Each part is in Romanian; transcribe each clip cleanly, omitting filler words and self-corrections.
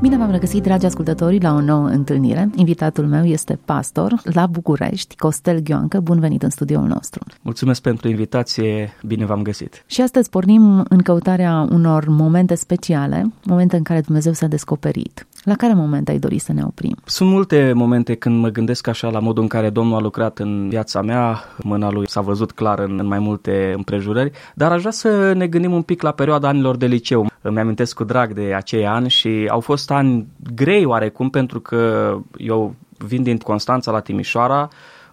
Bine v-am regăsit, dragi ascultători, la o nouă întâlnire. Invitatul meu este pastor la București, Costel Ghioncă. Bun venit în studioul nostru. Mulțumesc pentru invitație, bine v-am găsit. Și astăzi pornim în căutarea unor momente speciale, momente în care Dumnezeu s-a descoperit. La care moment ai dori să ne oprim? Sunt multe momente când mă gândesc așa la modul în care Domnul a lucrat în viața mea, mâna lui s-a văzut clar în mai multe împrejurări, dar aș vrea să ne gândim un pic la perioada anilor de liceu. Îmi amintesc cu drag de acei ani și au fost ani grei oarecum, pentru că eu vin din Constanța la Timișoara,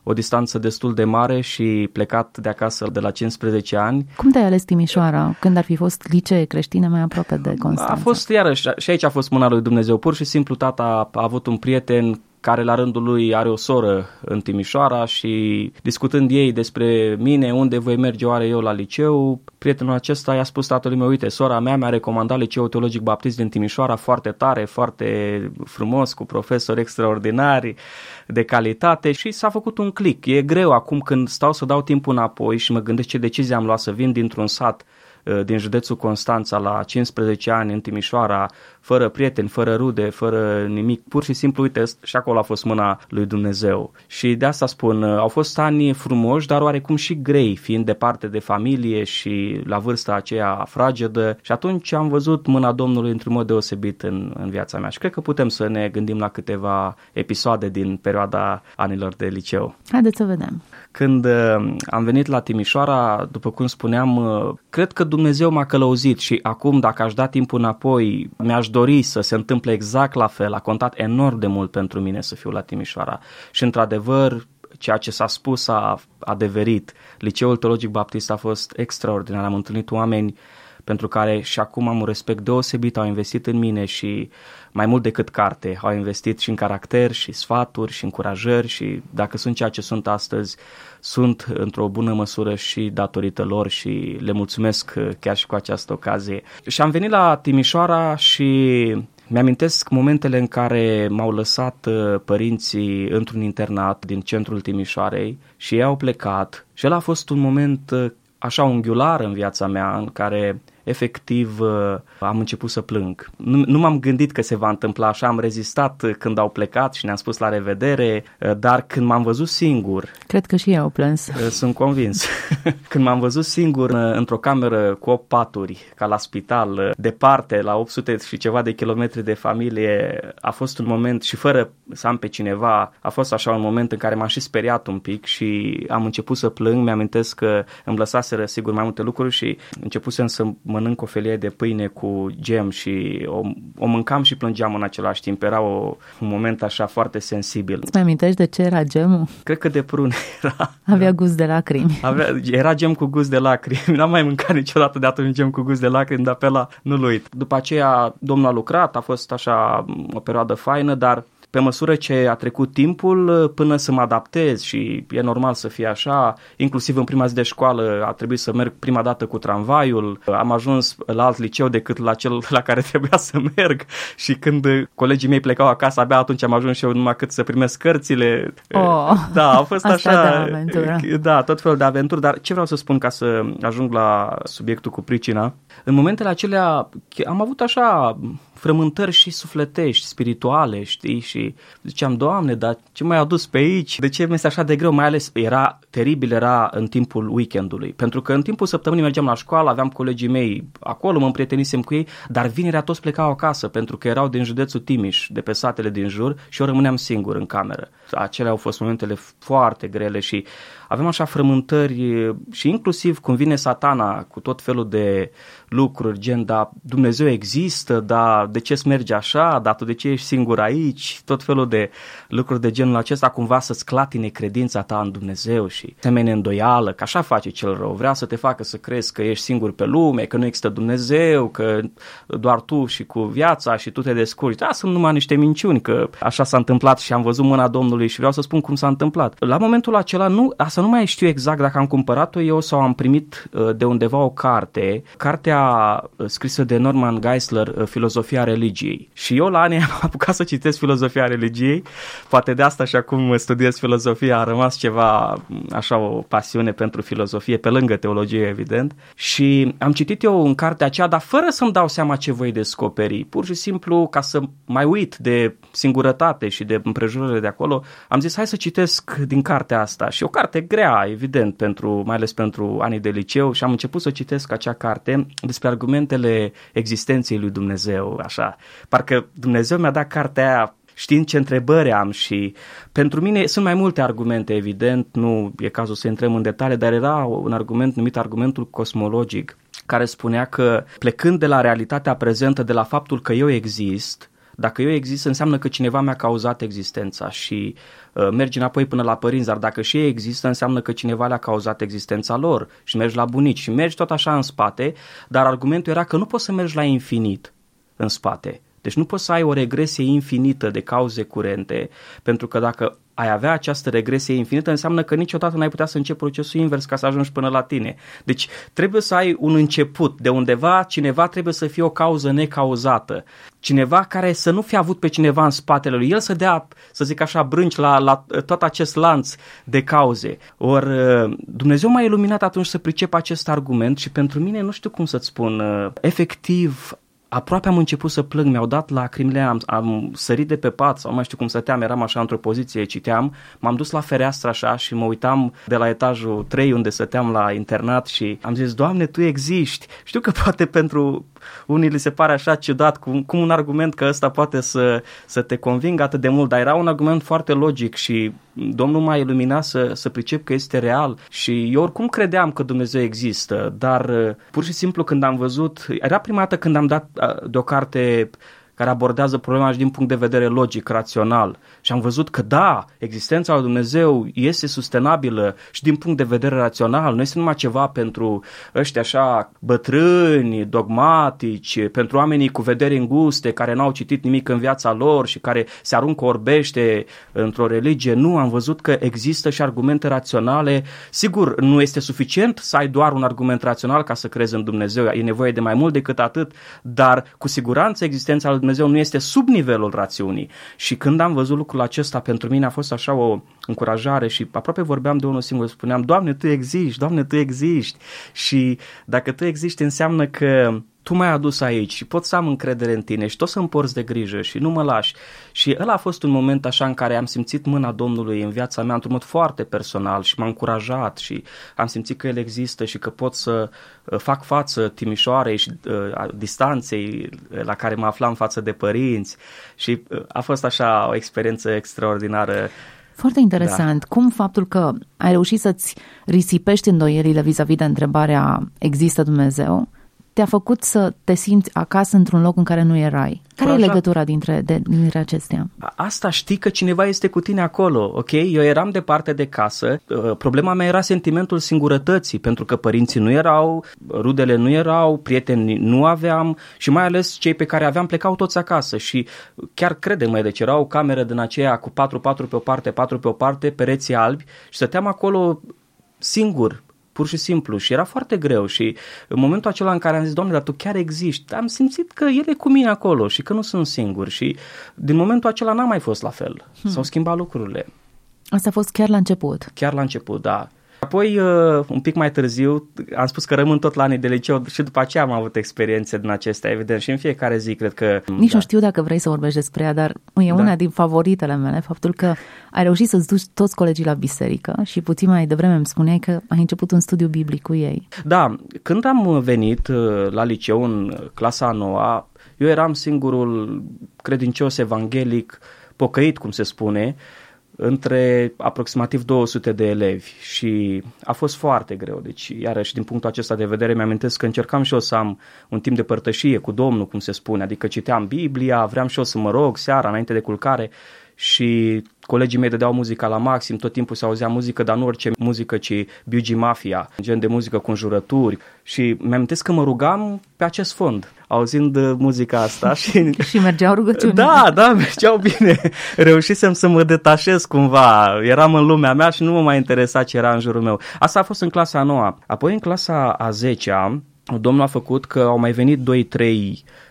o distanță destul de mare, și plecat de acasă de la 15 ani. Cum te-ai ales Timișoara când ar fi fost licee creștine mai aproape de Constanța? A fost iarăși, și aici a fost mâna lui Dumnezeu. Pur și simplu tata a avut un prieten care la rândul lui are o soră în Timișoara și discutând ei despre mine, unde voi merge oare eu la liceu, prietenul acesta i-a spus tatălui meu: uite, sora mea mi-a recomandat Liceul Teologic Baptist din Timișoara, foarte tare, foarte frumos, cu profesori extraordinari, de calitate, și s-a făcut un click. E greu acum când stau să dau timpul înapoi și mă gândesc ce decizie am luat să vin dintr-un sat din județul Constanța la 15 ani în Timișoara, fără prieteni, fără rude, fără nimic, pur și simplu, uite, și acolo a fost mâna lui Dumnezeu. Și de asta spun, au fost ani frumoși, dar oarecum și grei, fiind departe de familie și la vârsta aceea fragedă, și atunci am văzut mâna Domnului într-un mod deosebit în viața mea și cred că putem să ne gândim la câteva episoade din perioada anilor de liceu. Haideți să vedem. Când am venit la Timișoara, după cum spuneam, cred că Dumnezeu m-a călăuzit și acum, dacă aș da timpul înapoi, mi-aș dori să se întâmple exact la fel. A contat enorm de mult pentru mine să fiu la Timișoara și, într-adevăr, ceea ce s-a spus a adeverit. Liceul Teologic Baptist a fost extraordinar. Am întâlnit oameni pentru care și acum am un respect deosebit, au investit în mine și mai mult decât carte, au investit și în caracter, și sfaturi, și încurajări, și dacă sunt ceea ce sunt astăzi, sunt într-o bună măsură și datorită lor și le mulțumesc chiar și cu această ocazie. Și am venit la Timișoara și mi-amintesc momentele în care m-au lăsat părinții într-un internat din centrul Timișoarei și ei au plecat, și ăla a fost un moment așa unghiular în viața mea, în care efectiv am început să plâng. Nu m-am gândit că se va întâmpla așa, am rezistat când au plecat și ne-am spus la revedere, dar când m-am văzut singur... Cred că și ei au plâns. Sunt convins. Când m-am văzut singur într-o cameră cu 8 paturi, ca la spital, departe, la 800 și ceva de kilometri de familie, a fost un moment, și fără să am pe cineva, a fost așa un moment în care m-am și speriat un pic și am început să plâng. Mi-amintesc că îmi lăsaseră sigur mai multe lucruri și începusem să mănânc o felie de pâine cu gem și o mâncam și plângeam în același timp. Era un moment așa foarte sensibil. Îți mai amintești de ce era gemul? Cred că de prune era. Avea gust de lacrimi. Era gem cu gust de lacrimi. N-am mai mâncat niciodată de atunci gem cu gust de lacrimi, dar pe ăla nu-l uit. După aceea Domnul a lucrat, a fost așa o perioadă faină, dar pe măsură ce a trecut timpul, până să mă adaptez, și e normal să fie așa, inclusiv în prima zi de școală a trebuit să merg prima dată cu tramvaiul, am ajuns la alt liceu decât la cel la care trebuia să merg și când colegii mei plecau acasă, abia atunci am ajuns și eu numai cât să primesc cărțile. Da, a fost așa, da, tot felul de aventuri, dar ce vreau să spun ca să ajung la subiectul cu pricina? În momentele acelea am avut așa frământări și sufletești, spirituale, știi, și ziceam: Doamne, dar ce m-ai adus pe aici? De ce mi-este așa de greu? Mai ales era teribil, era în timpul weekendului, pentru că în timpul săptămânii mergeam la școală, aveam colegii mei acolo, mă împrietenisem cu ei, dar vinerea toți plecau acasă, pentru că erau din județul Timiș, de pe satele din jur, și eu rămâneam singur în cameră. Acelea au fost momentele foarte grele și avem așa frământări și inclusiv cum vine satana cu tot felul de lucruri, gen, da, Dumnezeu există, da, de ce îți merge așa, dar tu de ce ești singur aici, tot felul de lucruri de genul acesta, cumva să-ți clatine credința ta în Dumnezeu și semene îndoială, că așa face cel rău, vrea să te facă să crezi că ești singur pe lume, că nu există Dumnezeu, că doar tu și cu viața și tu te descurci. Da, sunt numai niște minciuni, că așa s-a întâmplat și am văzut mâna Domnului și vreau să spun cum s-a întâmplat. La momentul acela, asta nu mai știu exact dacă am cumpărat-o eu sau am primit de undeva o carte, cartea scrisă de Norman Geisler, Filozofia Religiei. Și eu la anii am apucat să citesc Filozofia Religiei, poate de asta și acum studiez filozofia, a rămas ceva, așa o pasiune pentru filozofie, pe lângă teologie, evident. Și am citit eu în cartea aceea, dar fără să-mi dau seama ce voi descoperi, pur și simplu ca să mai uit de singurătate și de împrejurările de acolo, am zis hai să citesc din cartea asta. Și o carte grea, evident, mai ales pentru anii de liceu, și am început să citesc acea carte despre argumentele existenței lui Dumnezeu, așa. Parcă Dumnezeu mi-a dat cartea aia știind ce întrebări am și pentru mine sunt mai multe argumente, evident, nu e cazul să intrăm în detalii, dar era un argument numit argumentul cosmologic, care spunea că plecând de la realitatea prezentă, de la faptul că eu exist, dacă eu exist înseamnă că cineva mi-a cauzat existența și mergi înapoi până la părinți, dar dacă și ei există înseamnă că cineva le-a cauzat existența lor și mergi la bunici și mergi tot așa în spate, dar argumentul era că nu poți să mergi la infinit în spate. Deci nu poți să ai o regresie infinită de cauze curente, pentru că dacă ai avea această regresie infinită, înseamnă că niciodată n-ai putea să începi procesul invers ca să ajungi până la tine. Deci trebuie să ai un început de undeva, cineva trebuie să fie o cauză necauzată, cineva care să nu fie avut pe cineva în spatele lui, el să dea, să zic așa, brânci la tot acest lanț de cauze. Or Dumnezeu m-a iluminat atunci să pricep acest argument și pentru mine, nu știu cum să-ți spun, efectiv, aproape am început să plâng, mi-au dat lacrimile, am sărit de pe pat sau nu mai știu cum stăteam, eram așa într-o poziție, citeam, m-am dus la fereastră așa și mă uitam de la etajul 3 unde stăteam la internat și am zis, Doamne, Tu existi! Știu că poate pentru unii li se pare așa ciudat, cum un argument că ăsta poate să te convingă atât de mult, dar era un argument foarte logic și Domnul m-a iluminat să pricep că este real și eu oricum credeam că Dumnezeu există, dar pur și simplu când am văzut, era prima dată când am dat de o carte care abordează problema și din punct de vedere logic, rațional și am văzut că da, existența lui Dumnezeu este sustenabilă și din punct de vedere rațional, nu este numai ceva pentru ăștia așa bătrâni, dogmatici, pentru oamenii cu vederi înguste care n-au citit nimic în viața lor și care se aruncă orbește într-o religie, nu, am văzut că există și argumente raționale, sigur, nu este suficient să ai doar un argument rațional ca să crezi în Dumnezeu, e nevoie de mai mult decât atât, dar cu siguranță existența lui Dumnezeu nu este sub nivelul rațiunii și când am văzut lucrul acesta pentru mine a fost așa o încurajare și aproape vorbeam de unul singur, spuneam Doamne, Tu existi, Doamne, Tu existi și dacă Tu existi înseamnă că Tu m-ai adus aici și pot să am încredere în Tine și tot să-mi porți de grijă și nu mă lași. Și ăla a fost un moment așa în care am simțit mâna Domnului în viața mea într-un mod foarte personal și m-a încurajat și am simțit că El există și că pot să fac față Timișoarei și distanței la care mă aflam față de părinți și a fost așa o experiență extraordinară. Foarte interesant. Da. Cum faptul că ai reușit să-ți risipești îndoielile vis-a-vis de întrebarea există Dumnezeu? Te-a făcut să te simți acasă într-un loc în care nu erai. Care e legătura dintre acestea? Asta știi că cineva este cu tine acolo, ok? Eu eram departe de casă, problema mea era sentimentul singurătății, pentru că părinții nu erau, rudele nu erau, prieteni nu aveam și mai ales cei pe care aveam plecau toți acasă și chiar crede-mă, deci era o cameră din aceea cu 4 pe o parte, 4 pe o parte, pereții albi și stăteam acolo singur, pur și simplu și era foarte greu și în momentul acela în care am zis, Doamne, dar Tu chiar existi, am simțit că El e cu mine acolo și că nu sunt singur și din momentul acela n-am mai fost la fel, s-au schimbat lucrurile. Asta a fost chiar la început? Chiar la început, da. Apoi, un pic mai târziu, am spus că rămân tot la anii de liceu și după aceea am avut experiențe din acestea, evident, și în fiecare zi, cred că... Nici nu știu dacă vrei să vorbești despre ea, dar e una din favoritele mele, faptul că ai reușit să-ți duci toți colegii la biserică și puțin mai devreme îmi spuneai că ai început un studiu biblic cu ei. Da, când am venit la liceu în clasa a 9-a, eu eram singurul credincios evanghelic, pocăit, cum se spune, între aproximativ 200 de elevi și a fost foarte greu. Deci, iarăși, din punctul acesta de vedere, mi-amintesc că încercam și eu să am un timp de părtășie cu Domnul, cum se spune, adică citeam Biblia, vreau și eu să mă rog seara înainte de culcare și colegii mei dădeau muzica la maxim, tot timpul se auzea muzică, dar nu orice muzică, ci BUG Mafia, gen de muzică cu înjurături și mi-amintesc că mă rugam pe acest fond, auzind muzica asta. Și mergeau rugăciunile. Da, mergeau bine. Reușisem să mă detașez cumva, eram în lumea mea și nu mă mai interesa ce era în jurul meu. Asta a fost în clasa a 9-a. Apoi în clasa a 10-a, Domnul a făcut că au mai venit 2-3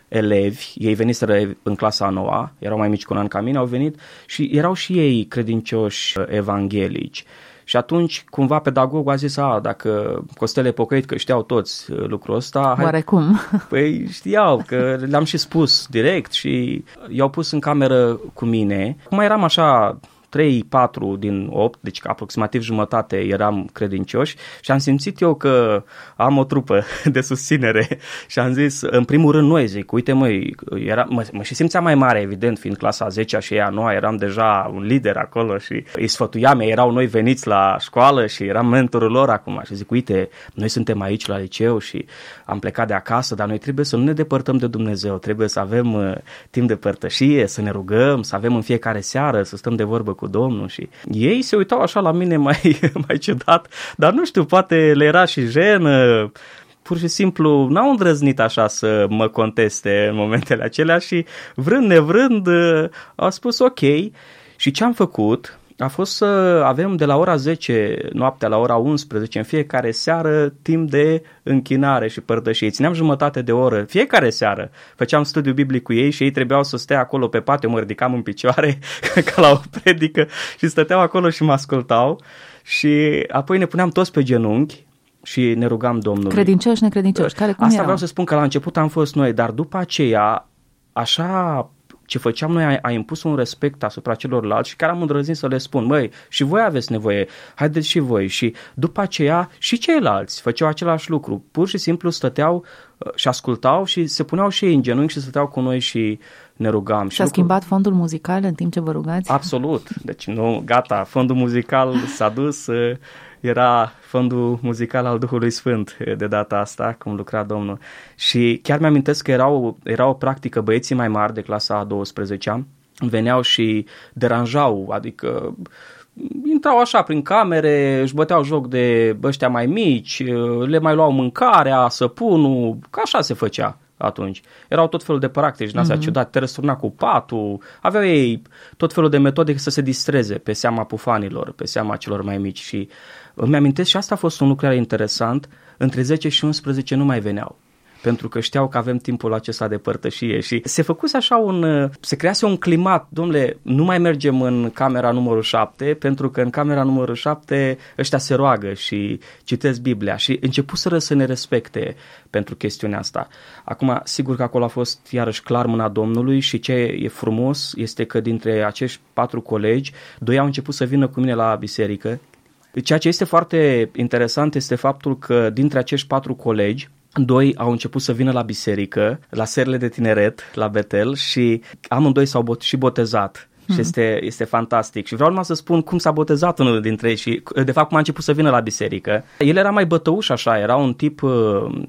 elevi, ei veniseră în clasa a 9-a, erau mai mici cu un an ca mine, au venit și erau și ei credincioși evanghelici. Și atunci, cumva, pedagogul a zis, dacă Costele e pocăit, că știau toți lucrul ăsta... Oarecum. Păi știau, că le-am și spus direct și i-au pus în cameră cu mine. Acum eram așa... 3-4 din 8, deci aproximativ jumătate eram credincioși și am simțit eu că am o trupă de susținere și am zis, în primul rând noi, zic, uite măi, mă și simțeam mai mare, evident, fiind clasa 10-a și ea 9-a, eram deja un lider acolo și îi sfătuiam, erau noi veniți la școală și eram mentorul lor acum și zic, uite, noi suntem aici la liceu și am plecat de acasă, dar noi trebuie să nu ne depărtăm de Dumnezeu, trebuie să avem timp de părtășie, să ne rugăm, să avem în fiecare seară, să stăm de vorbă cu Domnul și ei se uitau așa la mine mai ciudat, dar nu știu, poate le era și jenă, pur și simplu n-au îndrăznit așa să mă conteste în momentele acelea și vrând nevrând au spus ok și ce am făcut a fost să avem de la ora 10 noaptea la ora 11 în fiecare seară timp de închinare și părtășie. Țineam jumătate de oră fiecare seară, făceam studiu biblic cu ei și ei trebuiau să stea acolo pe pat, eu mă ridicam în picioare ca la o predică și stăteau acolo și mă ascultau și apoi ne puneam toți pe genunchi și ne rugam Domnului. Credincioși, necredincioși, care cum erau? Asta vreau să spun că la început am fost noi, dar după aceea așa... Ce făceam noi a impus un respect asupra celorlalți și chiar am îndrăznit să le spun, măi, și voi aveți nevoie, haideți și voi. Și după aceea și ceilalți făceau același lucru, pur și simplu stăteau și ascultau și se puneau și ei în genunchi și stăteau cu noi și ne rugam. Și a schimbat fondul muzical în timp ce vă rugați? Absolut, deci nu, gata, fondul muzical s-a dus, era fondul muzical al Duhului Sfânt de data asta, cum lucra Domnul. Și chiar mi-amintesc că era o practică, băieții mai mari de clasa a 12-a veneau și deranjau, adică intrau așa prin camere, își băteau joc de ăștia mai mici, le mai luau mâncarea, săpunul, că așa se făcea atunci. Erau tot felul de practici din astea ciudate, te răsturna cu patul, aveau ei tot felul de metode să se distreze pe seama pufanilor, pe seama celor mai mici și îmi amintesc și asta a fost un lucru interesant, între 10 și 11 nu mai veneau, pentru că știau că avem timpul acesta de părtășie și se făcuse așa se crease un climat, domnule, nu mai mergem în camera numărul 7, pentru că în camera numărul 7 ăștia se roagă și citesc Biblia și începuseră să ne respecte pentru chestiunea asta. Acum, sigur că acolo a fost iarăși clar mâna Domnului și ce e frumos este că dintre acești 4 colegi, 2 au început să vină cu mine la biserică. Ceea ce este foarte interesant este faptul că dintre acești 4 colegi, 2 au început să vină la biserică, la serile de tineret, la Betel și amândoi s-au și botezat. Și este fantastic. Și vreau numai să spun cum s-a botezat unul dintre ei și de fapt cum a început să vină la biserică. El era mai bătăuș așa, era un tip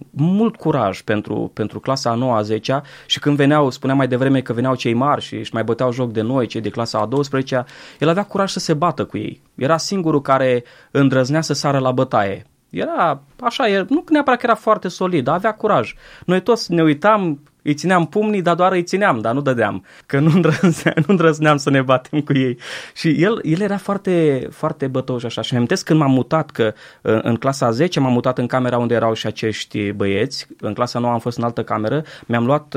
mult curaj pentru clasa a 9-a, 10-a și când veneau, spuneam mai devreme că veneau cei mari și își mai băteau joc de noi, cei de clasa a 12-a, el avea curaj să se bată cu ei. Era singurul care îndrăznea să sară la bătaie. Era așa, nu neapărat că era foarte solid, dar avea curaj. Noi toți ne uitam, îi țineam pumnii, dar doar îi țineam, dar nu dădeam, că nu îndrăzneam să ne batem cu ei. Și el era foarte, foarte bătăuș așa. Și mi-amintesc când m-am mutat, că în clasa 10 m-am mutat în camera unde erau și acești băieți, în clasa 9 am fost în altă cameră, mi-am luat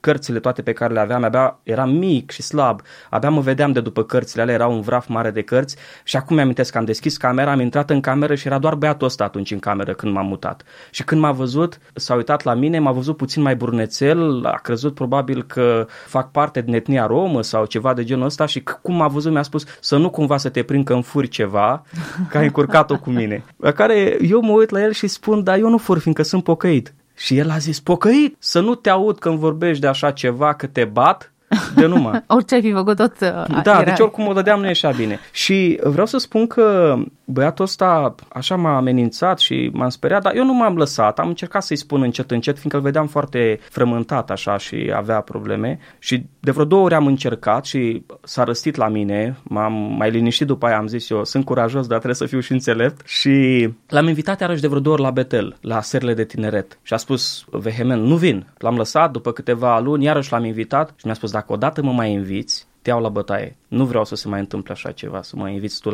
cărțile toate pe care le aveam, abia eram mic și slab, abia mă vedeam de după cărțile alea, era un vraf mare de cărți și acum mi-amintesc că am deschis camera, am intrat în cameră și era doar băiatul ăsta atunci în cameră când m-am mutat. Și când m-a văzut, s-a uitat la mine, m-a văzut puțin mai burnețel, a crezut probabil că fac parte din etnia romă sau ceva de genul ăsta și cum m-a văzut mi-a spus să nu cumva să te prind că îmi furi ceva, că ai încurcat-o cu mine. La care eu mă uit la el și spun, dar eu nu fur, fiindcă sunt pocăit. Și el a zis, pocăit, să nu te aud când vorbești de așa ceva, că te bat de numai. Orice ai fi făcut, tot da, deci oricum o dădeam, nu ieșea bine. Și vreau să spun că băiatul ăsta așa m-a amenințat și m-a speriat, dar eu nu m-am lăsat, am încercat să-i spun încet, încet, fiindcă îl vedeam foarte frământat așa și avea probleme. Și de vreo 2 ori am încercat și s-a răstit la mine, m-am mai liniștit după aia, am zis eu, sunt curajos, dar trebuie să fiu și înțelept. Și l-am invitat iarăși de vreo 2 ori la Betel, la serile de tineret. Și a spus vehement, nu vin. L-am lăsat, după câteva luni, iarăși l-am invitat și mi-a spus, dacă odată mă mai inviți, te iau la bătaie. Nu vreau să se mai întâmple așa ceva, să mă inviți tu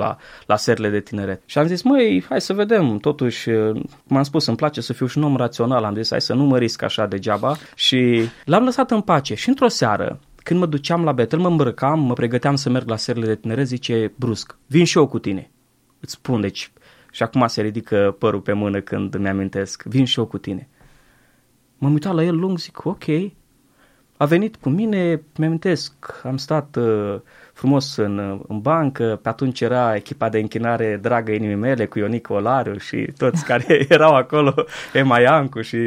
la serile de tineret. Și am zis, măi, hai să vedem, totuși, cum am spus, îmi place să fiu și un om rațional, am zis, hai să nu mă risc așa degeaba. Și l-am lăsat în pace și într-o seară, când mă duceam la Betel, mă îmbrăcam, mă pregăteam să merg la serile de tineret, zice brusc, vin și eu cu tine. Îți spun, deci, și acum se ridică părul pe mână când mi-amintesc, vin și eu cu tine. M-am uitat la el lung, zic, ok. A venit cu mine, mi-amintesc, am stat frumos în bancă, pe atunci era echipa de închinare dragă inimii mele cu Ionicu Olariu și toți care erau acolo, Ema Iancu și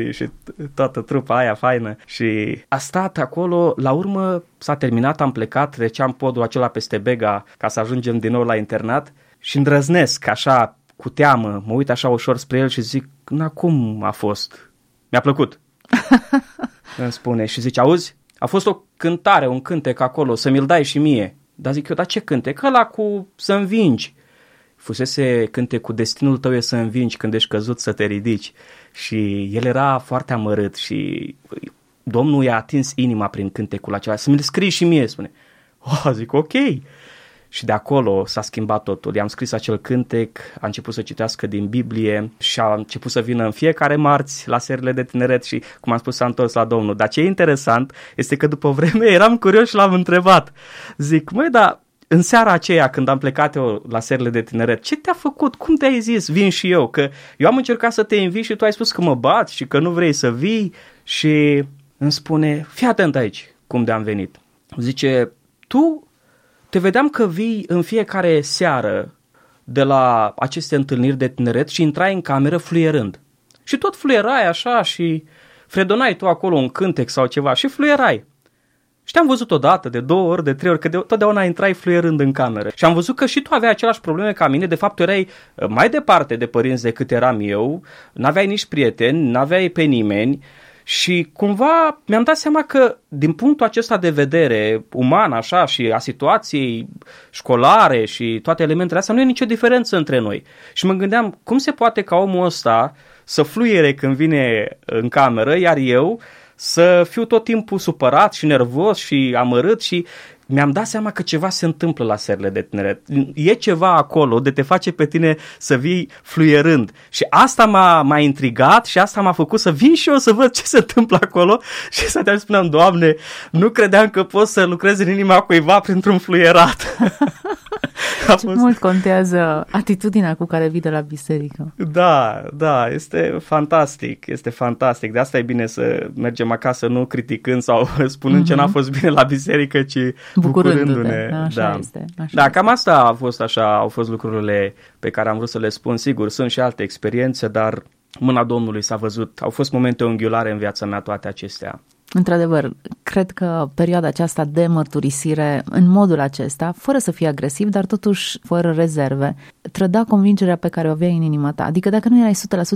toată trupa aia faină. Și a stat acolo, la urmă s-a terminat, am plecat, treceam podul acela peste Bega ca să ajungem din nou la internat și îndrăznesc așa cu teamă, mă uit așa ușor spre el și zic, na, cum a fost? Mi-a plăcut, îmi spune și zice, auzi? A fost o cântare, un cântec acolo, să mi-l dai și mie. Dar zic eu, dar ce cântec? Ăla cu să învingi. Fusese cântec cu destinul tău e să învingi, când ești căzut să te ridici. Și el era foarte amărât și Domnul i-a atins inima prin cântecul acela. Să mi-l scrii și mie, spune. O, zic, ok. Și de acolo s-a schimbat totul. I-am scris acel cântec, a început să citească din Biblie și a început să vină în fiecare marți la serile de tineret și, cum am spus, s-a întors la Domnul. Dar ce e interesant este că după vreme eram curios și l-am întrebat. Zic, măi, dar în seara aceea când am plecat eu la serile de tineret, ce te-a făcut? Cum te-ai zis? Vin și eu. Că eu am încercat să te invit și tu ai spus că mă bat și că nu vrei să vii. Și îmi spune, fii atent aici cum de-am venit. Zice, tu... te vedeam că vii în fiecare seară de la aceste întâlniri de tineret și intrai în cameră fluierând. Și tot fluierai așa și fredonai tu acolo un cântec sau ceva și fluierai. Și te-am văzut odată, de 2 ori, de 3 ori, că totdeauna intrai fluierând în cameră. Și am văzut că și tu aveai aceleași probleme ca mine, de fapt erai mai departe de părinți decât eram eu, n-aveai nici prieteni, n-aveai pe nimeni. Și cumva mi-am dat seama că din punctul acesta de vedere uman așa și a situației școlare și toate elementele astea nu e nicio diferență între noi. Și mă gândeam cum se poate ca omul ăsta să fluiere când vine în cameră, iar eu să fiu tot timpul supărat și nervos și amărât și... mi-am dat seama că ceva se întâmplă la serile de tineret. E ceva acolo de te face pe tine să vii fluierând. Și asta m-a intrigat și asta m-a făcut să vin și eu să văd ce se întâmplă acolo. Și să te-am spuneam, Doamne, nu credeam că pot să lucrez în inima cuiva printr-un fluierat. Mult contează atitudinea cu care vii de la biserică. Da, da, este fantastic, este fantastic. De asta e bine să mergem acasă nu criticând sau spunând ce n-a fost bine la biserică, ci bucurându-ne. Așa da. Este. Așa da, cam asta a fost așa, au fost lucrurile pe care am vrut să le spun. Sigur, sunt și alte experiențe, dar mâna Domnului s-a văzut. Au fost momente unghiulare în viața mea toate acestea. Într-adevăr, cred că perioada aceasta de mărturisire în modul acesta, fără să fii agresiv, dar totuși fără rezerve, trăda convingerea pe care o aveai în inima ta. Adică dacă nu erai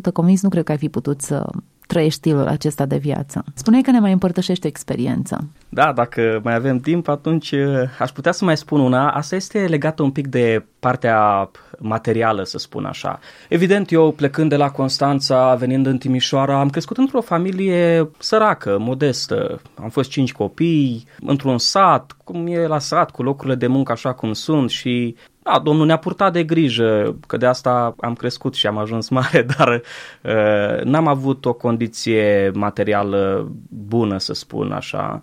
100% convins, nu cred că ai fi putut să trăiești stilul acesta de viață. Spuneai că ne mai împărtășești experiența. Da, dacă mai avem timp, atunci aș putea să mai spun una. Asta este legată un pic de partea materială, să spun așa. Evident, eu plecând de la Constanța, venind în Timișoara, am crescut într-o familie săracă, modestă. Am fost 5 copii, într-un sat, cum e la sat, cu locurile de muncă așa cum sunt și... da, Domnul ne-a purtat de grijă, că de asta am crescut și am ajuns mare, dar n-am avut o condiție materială bună, să spun așa,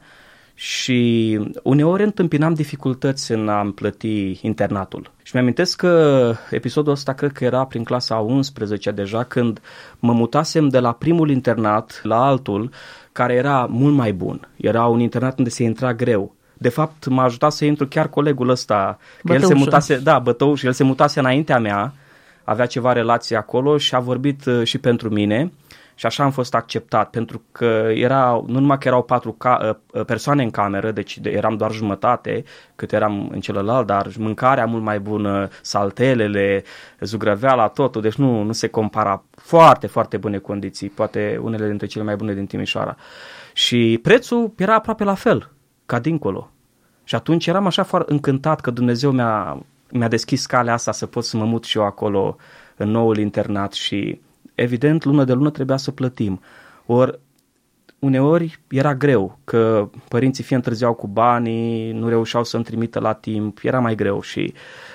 și uneori întâmpinam dificultăți în a-mi plăti internatul. Și mi-amintesc că episodul ăsta cred că era prin clasa 11 deja, când mă mutasem de la primul internat la altul, care era mult mai bun, era un internat unde se intra greu. De fapt, m-a ajutat să intru chiar colegul ăsta, că el se mutase, da, Bătăuș, el se mutase înaintea mea, avea ceva relație acolo și a vorbit și pentru mine Și așa am fost acceptat, pentru că era, nu numai că erau patru persoane în cameră, deci eram doar jumătate cât eram în celălalt, dar mâncarea mult mai bună, saltelele, zugrăveala, totul, deci nu se compara. Foarte, foarte bune condiții, poate unele dintre cele mai bune din Timișoara. Și prețul era aproape la fel ca dincolo. Și atunci eram așa foarte încântat că Dumnezeu mi-a deschis calea asta să pot să mă mut și eu acolo în noul internat și evident lună de lună trebuia să plătim. Ori uneori era greu că părinții fie întârziau cu banii, nu reușeau să-mi trimită la timp, era mai greu și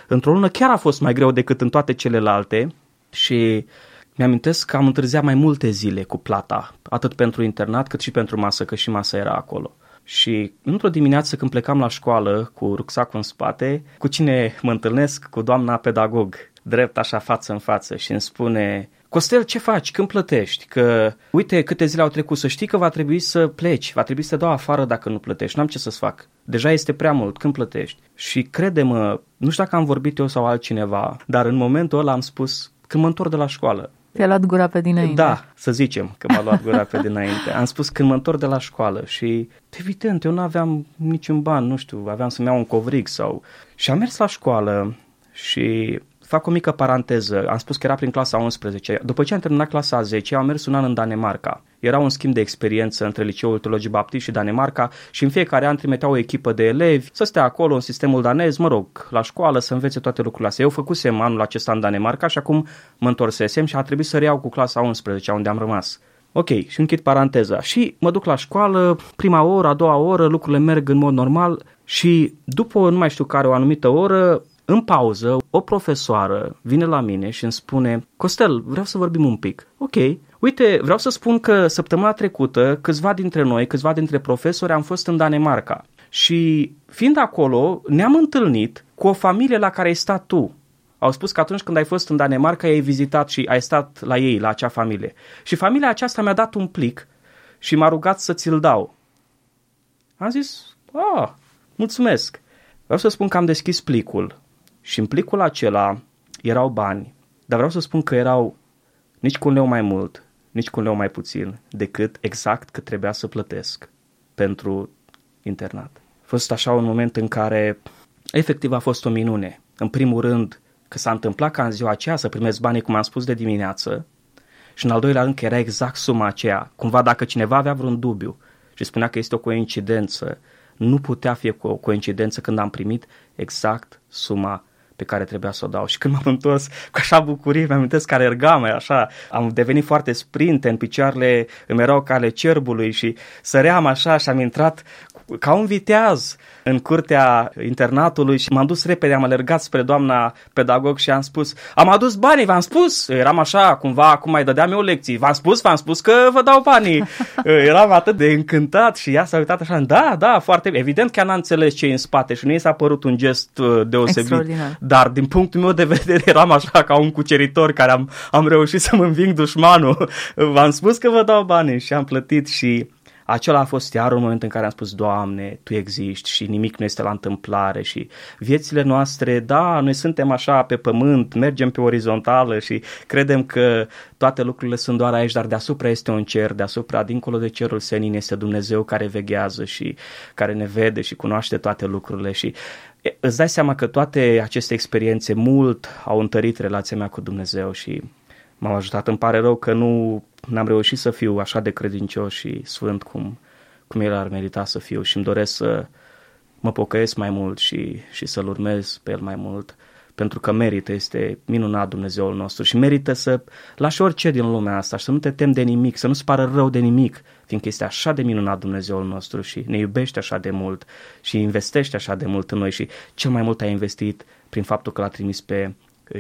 într-o lună chiar a fost mai greu decât în toate celelalte și mi-amintesc că am întârziat mai multe zile cu plata, atât pentru internat cât și pentru masă, că și masa era acolo. Și într-o dimineață când plecam la școală cu rucsacul în spate, cu cine mă întâlnesc? Cu doamna pedagog, drept așa față în față și îmi spune: Costel, ce faci? Când plătești? Că uite câte zile au trecut, să știi că va trebui să pleci, va trebui să te dau afară dacă nu plătești, n-am ce să-ți fac, deja este prea mult, când plătești? Și crede-mă, nu știu dacă am vorbit eu sau altcineva, dar în momentul ăla am spus: când mă întorc de la școală. Te-a luat gura pe dinainte. Da, să zicem că m-a luat gura pe dinainte. Am spus: când mă întorc de la școală. Și evident, eu nu aveam niciun ban, nu știu, aveam să-mi iau un covrig sau... Și am mers la școală și fac o mică paranteză. Am spus că era prin clasa 11. După ce am terminat clasa a 10, am mers un an în Danemarca. Era un schimb de experiență între Liceul Teologic Baptist și Danemarca și în fiecare an trimiteau o echipă de elevi să stea acolo în sistemul danez, mă rog, la școală, să învețe toate lucrurile astea. Eu făcusem anul acesta în Danemarca și acum mă întorsesem și a trebuit să reiau cu clasa 11, unde am rămas. Ok, și închid paranteza. Și mă duc la școală, prima oră, a doua oră, lucrurile merg în mod normal și după nu mai știu care o anumită oră, în pauză, o profesoară vine la mine și îmi spune: Costel, vreau să vorbim un pic. Ok, uite, vreau să spun că săptămâna trecută câțiva dintre noi, câțiva dintre profesori am fost în Danemarca și fiind acolo ne-am întâlnit cu o familie la care ai stat tu. Au spus că atunci când ai fost în Danemarca ai vizitat și ai stat la ei, la acea familie. Și familia aceasta mi-a dat un plic și m-a rugat să ți-l dau. Am zis: mulțumesc. Vreau să spun că am deschis plicul. Și în plicul acela erau bani, dar vreau să spun că erau nici cu un leu mai mult, nici cu un leu mai puțin, decât exact cât trebuia să plătesc pentru internat. A fost așa un moment în care efectiv a fost o minune. În primul rând că s-a întâmplat ca în ziua aceea să primesc banii, cum am spus, de dimineață și în al doilea rând că era exact suma aceea. Cumva dacă cineva avea vreun dubiu și spunea că este o coincidență, nu putea fi o coincidență când am primit exact suma pe care trebuia să o dau. Și când m-am întors cu așa bucurie, mi-am amintesc că alergam, așa, am devenit foarte sprinte, în picioarele îmi erau ca ale cerbului și săream așa și am intrat ca un viteaz în curtea internatului și m-am dus repede, am alergat spre doamna pedagog și am spus: am adus banii, v-am spus, eram așa, cumva, acum mai dădeam eu lecții, v-am spus că vă dau banii. Eram atât de încântat și ea s-a uitat așa, da, foarte bine. Evident că ea n-a înțeles ce e în spate și nu i s-a părut un gest deosebit, dar din punctul meu de vedere eram așa ca un cuceritor care am reușit să-mi înving dușmanul. V-am spus că vă dau banii și am plătit și... Acela a fost iar un moment în care am spus: Doamne, Tu existi și nimic nu este la întâmplare și viețile noastre, da, noi suntem așa pe pământ, mergem pe orizontală și credem că toate lucrurile sunt doar aici, dar deasupra este un cer, deasupra, dincolo de cerul senin, este Dumnezeu care veghează și care ne vede și cunoaște toate lucrurile și îți dai seama că toate aceste experiențe mult au întărit relația mea cu Dumnezeu și m-au ajutat. Îmi pare rău că n-am reușit să fiu așa de credincios și sfânt cum el ar merita să fiu și îmi doresc să mă pocăiesc mai mult și să-L urmez pe el mai mult, pentru că merită, este minunat Dumnezeul nostru și merită să lași orice din lumea asta și să nu te temi de nimic, să nu-ți pară rău de nimic, fiindcă este așa de minunat Dumnezeul nostru și ne iubește așa de mult și investește așa de mult în noi și cel mai mult a investit prin faptul că L-a trimis pe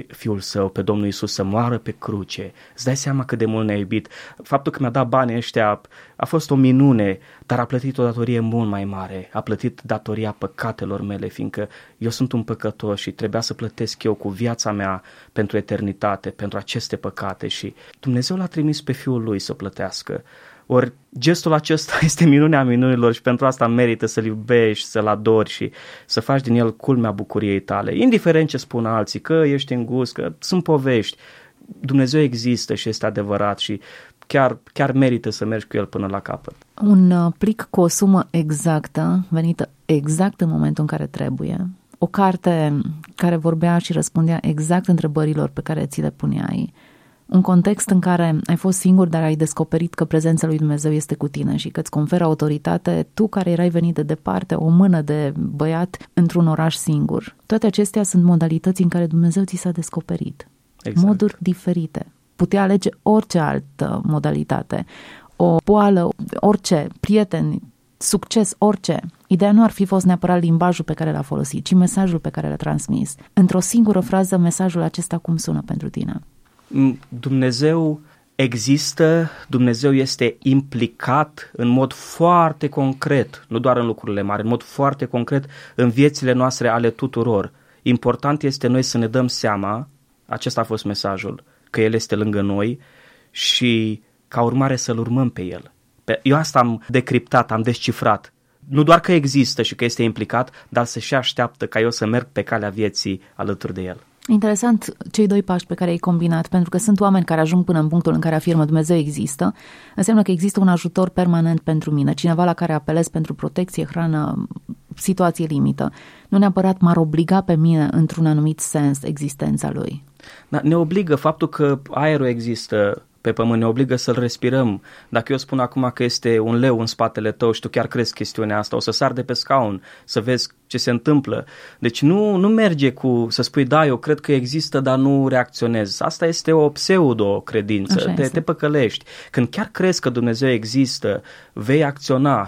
Fiul Său, pe Domnul Iisus, să moară pe cruce. Îți dai seama cât de mult ne-a iubit. Faptul că mi-a dat banii ăștia a fost o minune, dar a plătit o datorie mult mai mare. A plătit datoria păcatelor mele, fiindcă eu sunt un păcătos și trebuia să plătesc eu cu viața mea pentru eternitate, pentru aceste păcate și Dumnezeu L-a trimis pe Fiul Lui să plătească. Ori gestul acesta este minunea minunilor și pentru asta merită să-L iubești, să-L adori și să faci din el culmea bucuriei tale. Indiferent ce spun alții, că ești îngust, că sunt povești, Dumnezeu există și este adevărat și chiar merită să mergi cu el până la capăt. Un plic cu o sumă exactă, venită exact în momentul în care trebuie, o carte care vorbea și răspundea exact întrebărilor pe care ți le puneai, un context în care ai fost singur, dar ai descoperit că prezența lui Dumnezeu este cu tine și că îți conferă autoritate, tu care erai venit de departe, o mână de băiat într-un oraș singur. Toate acestea sunt modalități în care Dumnezeu ți s-a descoperit. Exact. Moduri diferite. Putea alege orice altă modalitate, o boală, orice, prieteni, succes, orice. Ideea nu ar fi fost neapărat limbajul pe care l-a folosit, ci mesajul pe care l-a transmis. Într-o singură frază, mesajul acesta cum sună pentru tine? Dumnezeu există, Dumnezeu este implicat în mod foarte concret, nu doar în lucrurile mari, în mod foarte concret în viețile noastre ale tuturor. Important este noi să ne dăm seama, acesta a fost mesajul, că El este lângă noi și ca urmare să-L urmăm pe El. Eu asta am decriptat, am descifrat. Nu doar că există și că este implicat, dar se și așteaptă ca eu să merg pe calea vieții alături de El. Interesant cei doi pași pe care ai combinat, pentru că sunt oameni care ajung până în punctul în care afirmă Dumnezeu există, înseamnă că există un ajutor permanent pentru mine, cineva la care apelez pentru protecție, hrană, situație limită. Nu neapărat m-ar obliga pe mine într-un anumit sens existența Lui. Da, ne obligă faptul că aerul există pe pământ, ne obligă să-l respirăm. Dacă eu spun acum că este un leu în spatele tău și tu chiar crezi chestiunea asta, o să sar de pe scaun, să vezi ce se întâmplă. Deci nu merge cu să spui, da, eu cred că există, dar nu reacționez. Asta este o pseudo-credință, te păcălești. Când chiar crezi că Dumnezeu există, vei acționa,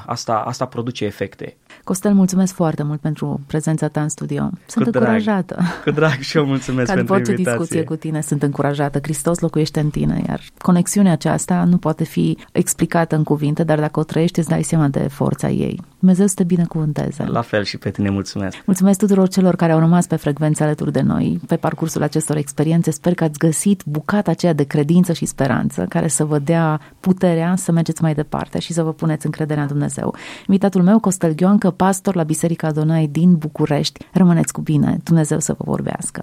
asta produce efecte. Costel, mulțumesc foarte mult pentru prezența ta în studio. Sunt încurajată. Cu drag și eu mulțumesc pentru invitație. Ca după discuție cu tine sunt încurajată. Hristos locuiește în tine, iar conexiunea aceasta nu poate fi explicată în cuvinte, dar dacă o trăiești îți dai seama de forța ei. Dumnezeu să te binecuvânteze. La fel și pe tine, mulțumesc. Mulțumesc tuturor celor care au rămas pe frecvența alături de noi pe parcursul acestor experiențe. Sper că ați găsit bucata aceea de credință și speranță care să vă dea puterea să mergeți mai departe și să vă puneți încrederea în Dumnezeu. Invitatul meu, Costel Ghioncă, pastor la Biserica Adonai din București. Rămâneți cu bine, Dumnezeu să vă vorbească.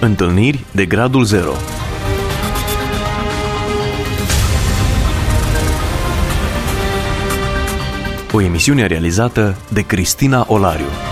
Întâlniri de Gradul Zero. O emisiune realizată de Cristina Olariu.